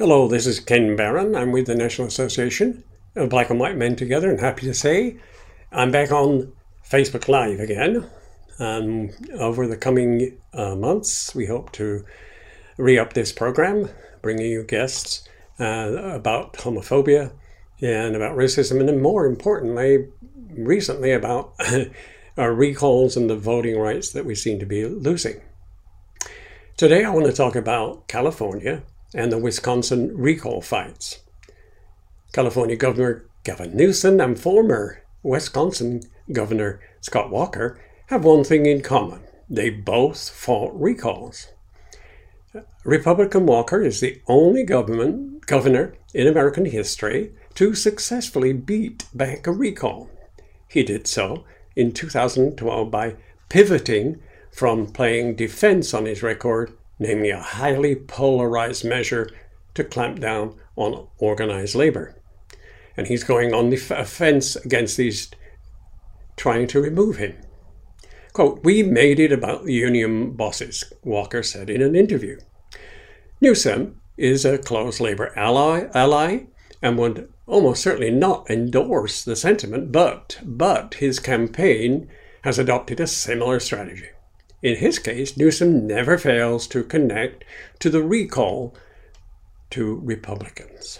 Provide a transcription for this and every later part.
Hello, this is Ken Barron. I'm with the National Association of Black and White Men Together, and happy to say I'm back on Facebook Live again. Over the coming months, we hope to re-up this program, bringing you guests about homophobia and about racism, and then more importantly, recently about our recalls and the voting rights that we seem to be losing. Today, I want to talk about California and the Wisconsin recall fights. California Governor Gavin Newsom and former Wisconsin Governor Scott Walker have one thing in common. They both fought recalls. Republican Walker is the only governor in American history to successfully beat back a recall. He did so in 2012 by pivoting from playing defense on his record, namely a highly polarized measure to clamp down on organized labor. And he's going on the offense against these trying to remove him. Quote, "We made it about the union bosses," Walker said in an interview. Newsom is a close labor ally and would almost certainly not endorse the sentiment, but his campaign has adopted a similar strategy. In his case, Newsom never fails to connect to the recall to Republicans.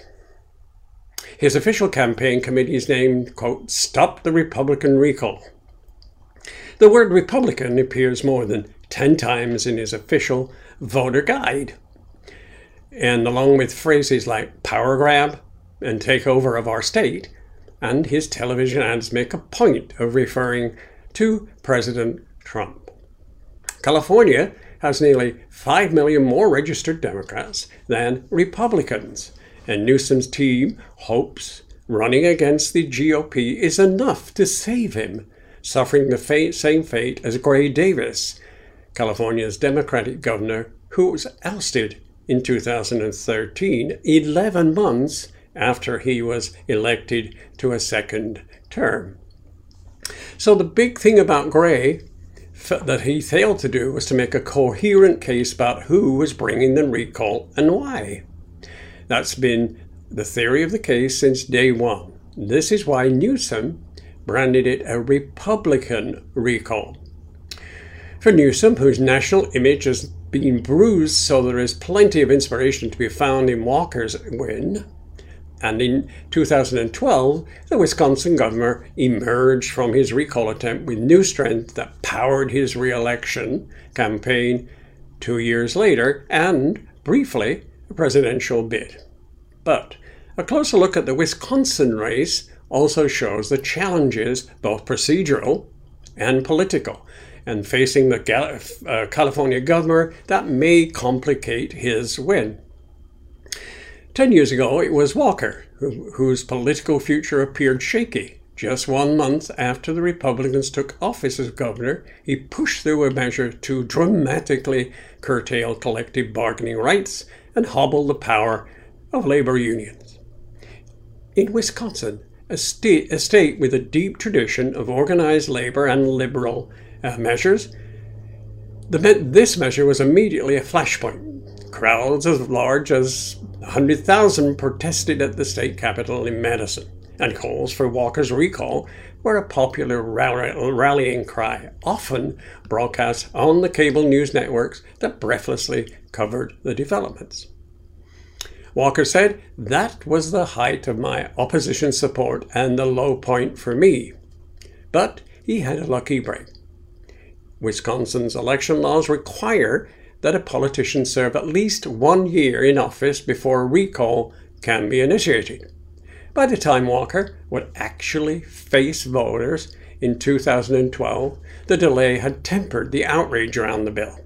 His official campaign committee is named, quote, "Stop the Republican Recall." The word Republican appears more than 10 times in his official voter guide, and along with phrases like power grab and takeover of our state, and his television ads make a point of referring to President Trump. California has nearly 5 million more registered Democrats than Republicans, and Newsom's team hopes running against the GOP is enough to save him, suffering the same fate as Gray Davis, California's Democratic governor, who was ousted in 2013, 11 months after he was elected to a second term. So the big thing about Gray that he failed to do was to make a coherent case about who was bringing the recall and why. That's been the theory of the case since day one. This is why Newsom branded it a Republican recall. For Newsom, whose national image has been bruised, so there is plenty of inspiration to be found in Walker's win. And in 2012, the Wisconsin governor emerged from his recall attempt with new strength that powered his re-election campaign 2 years later and, briefly, a presidential bid. But a closer look at the Wisconsin race also shows the challenges, both procedural and political, and facing the California governor that may complicate his win. 10 years ago, it was Walker, whose political future appeared shaky. Just 1 month after the Republicans took office as governor, he pushed through a measure to dramatically curtail collective bargaining rights and hobble the power of labor unions. In Wisconsin, a state with a deep tradition of organized labor and liberal measures, this measure was immediately a flashpoint. Crowds as large as 100,000 protested at the state capitol in Madison, and calls for Walker's recall were a popular rallying cry, often broadcast on the cable news networks that breathlessly covered the developments. Walker said, "That was the height of my opposition support and the low point for me." But he had a lucky break. Wisconsin's election laws require that a politician serve at least 1 year in office before a recall can be initiated. By the time Walker would actually face voters in 2012, the delay had tempered the outrage around the bill.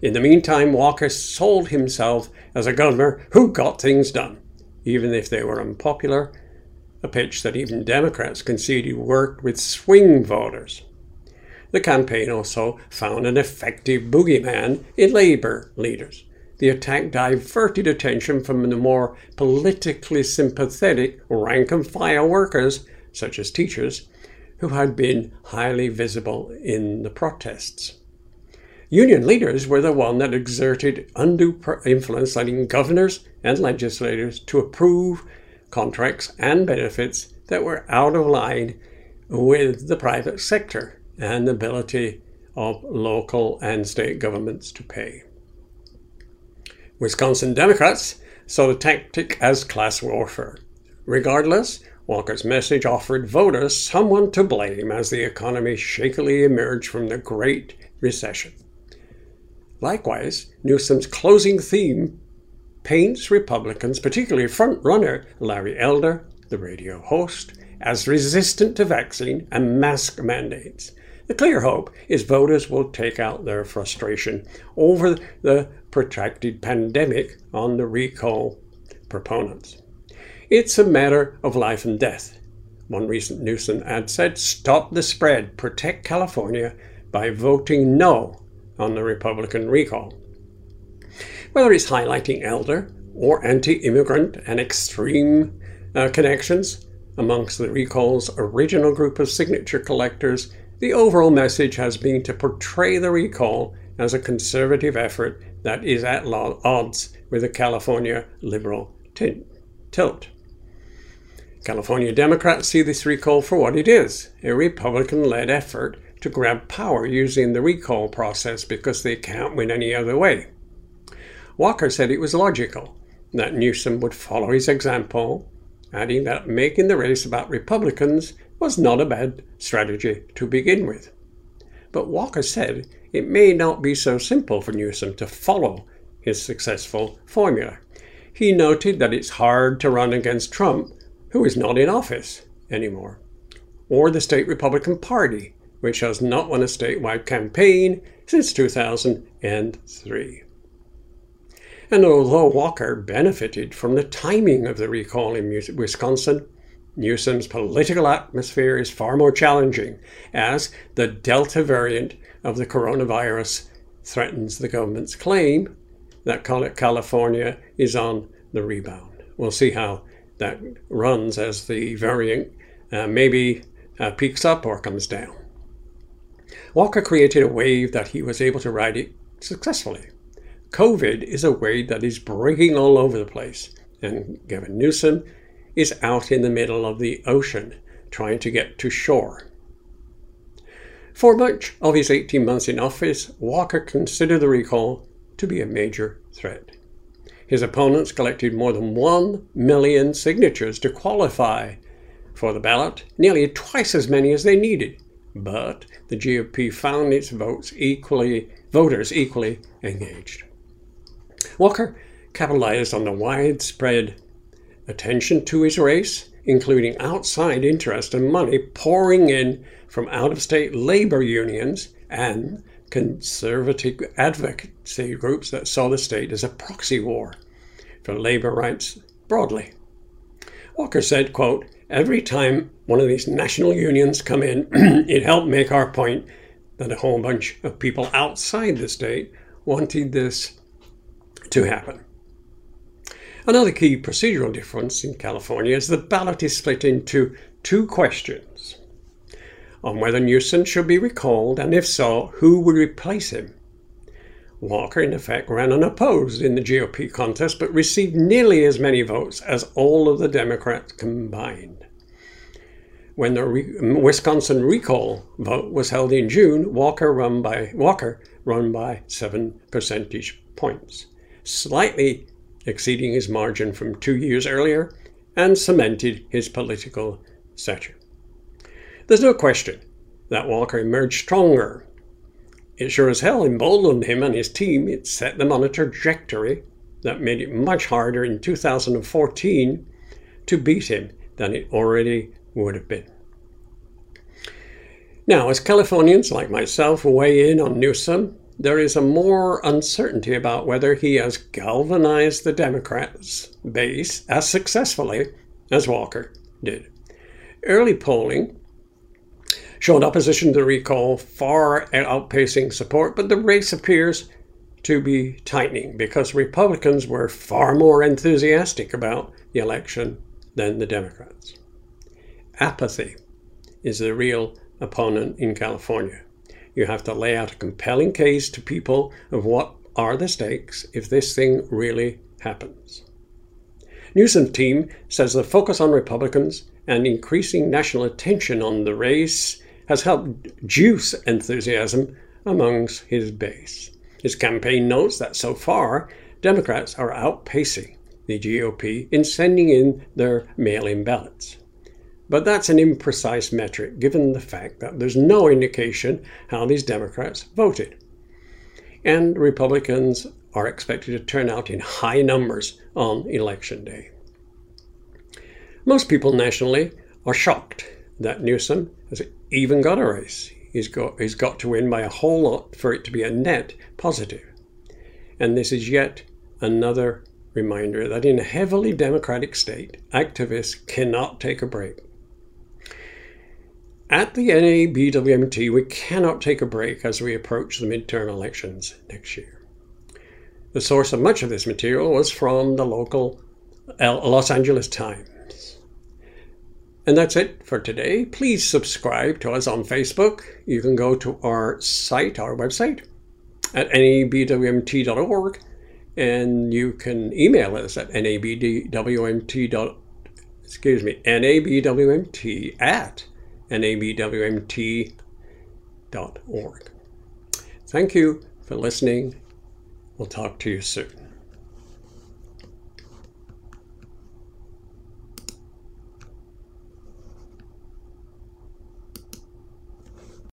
In the meantime, Walker sold himself as a governor who got things done, even if they were unpopular, a pitch that even Democrats conceded worked with swing voters. The campaign also found an effective boogeyman in labor leaders. The attack diverted attention from the more politically sympathetic rank-and-file workers, such as teachers, who had been highly visible in the protests. Union leaders were the ones that exerted undue influence, letting governors and legislators to approve contracts and benefits that were out of line with the private sector and the ability of local and state governments to pay. Wisconsin Democrats saw the tactic as class warfare. Regardless, Walker's message offered voters someone to blame as the economy shakily emerged from the Great Recession. Likewise, Newsom's closing theme paints Republicans, particularly front-runner Larry Elder, the radio host, as resistant to vaccine and mask mandates. The clear hope is voters will take out their frustration over the protracted pandemic on the recall proponents. It's a matter of life and death. One recent Newsom ad said, "Stop the spread, protect California by voting no on the Republican recall." Whether it's highlighting Elder or anti-immigrant and extreme connections amongst the recall's original group of signature collectors, the overall message has been to portray the recall as a conservative effort that is at odds with the California liberal tilt. California Democrats see this recall for what it is, a Republican-led effort to grab power using the recall process because they can't win any other way. Walker said it was logical that Newsom would follow his example, adding that making the race about Republicans was not a bad strategy to begin with. But Walker said it may not be so simple for Newsom to follow his successful formula. He noted that it's hard to run against Trump, who is not in office anymore, or the state Republican Party, which has not won a statewide campaign since 2003. And although Walker benefited from the timing of the recall in Wisconsin, Newsom's political atmosphere is far more challenging as the Delta variant of the coronavirus threatens the government's claim that California is on the rebound. We'll see how that runs as the variant maybe peaks up or comes down. Walker created a wave that he was able to ride it successfully. COVID is a wave that is breaking all over the place, and Gavin Newsom is out in the middle of the ocean trying to get to shore. For much of his 18 months in office, Walker considered the recall to be a major threat. His opponents collected more than 1 million signatures to qualify for the ballot, nearly twice as many as they needed, but the GOP found its voters equally engaged. Walker capitalized on the widespread attention to his race, including outside interest and money pouring in from out-of-state labor unions and conservative advocacy groups that saw the state as a proxy war for labor rights broadly. Walker said, quote, "Every time one of these national unions come in, it helped make our point that a whole bunch of people outside the state wanted this to happen." Another key procedural difference in California is the ballot is split into two questions on whether Newsom should be recalled, and if so, who would replace him. Walker, in effect, ran unopposed in the GOP contest, but received nearly as many votes as all of the Democrats combined. When the Wisconsin recall vote was held in June, Walker won by 7 percentage points. Slightly exceeding his margin from 2 years earlier and cemented his political stature. There's no question that Walker emerged stronger. It sure as hell emboldened him and his team. It set them on a trajectory that made it much harder in 2014 to beat him than it already would have been. Now, as Californians like myself weigh in on Newsom, there is a more uncertainty about whether he has galvanized the Democrats' base as successfully as Walker did. Early polling showed opposition to the recall far outpacing support, but the race appears to be tightening because Republicans were far more enthusiastic about the election than the Democrats. Apathy is the real opponent in California. You have to lay out a compelling case to people of what are the stakes if this thing really happens. Newsom's team says the focus on Republicans and increasing national attention on the race has helped juice enthusiasm amongst his base. His campaign notes that so far, Democrats are outpacing the GOP in sending in their mail-in ballots. But that's an imprecise metric, given the fact that there's no indication how these Democrats voted. And Republicans are expected to turn out in high numbers on Election Day. Most people nationally are shocked that Newsom has even got a race. He's got to win by a whole lot for it to be a net positive. And this is yet another reminder that in a heavily Democratic state, activists cannot take a break. At the NABWMT, we cannot take a break as we approach the midterm elections next year. The source of much of this material was from the local Los Angeles Times. And that's it for today. Please subscribe to us on Facebook. You can go to our site, our website, at nabwmt.org, and you can email us at nabwmt@nabwmt.org. Thank you for listening. We'll talk to you soon.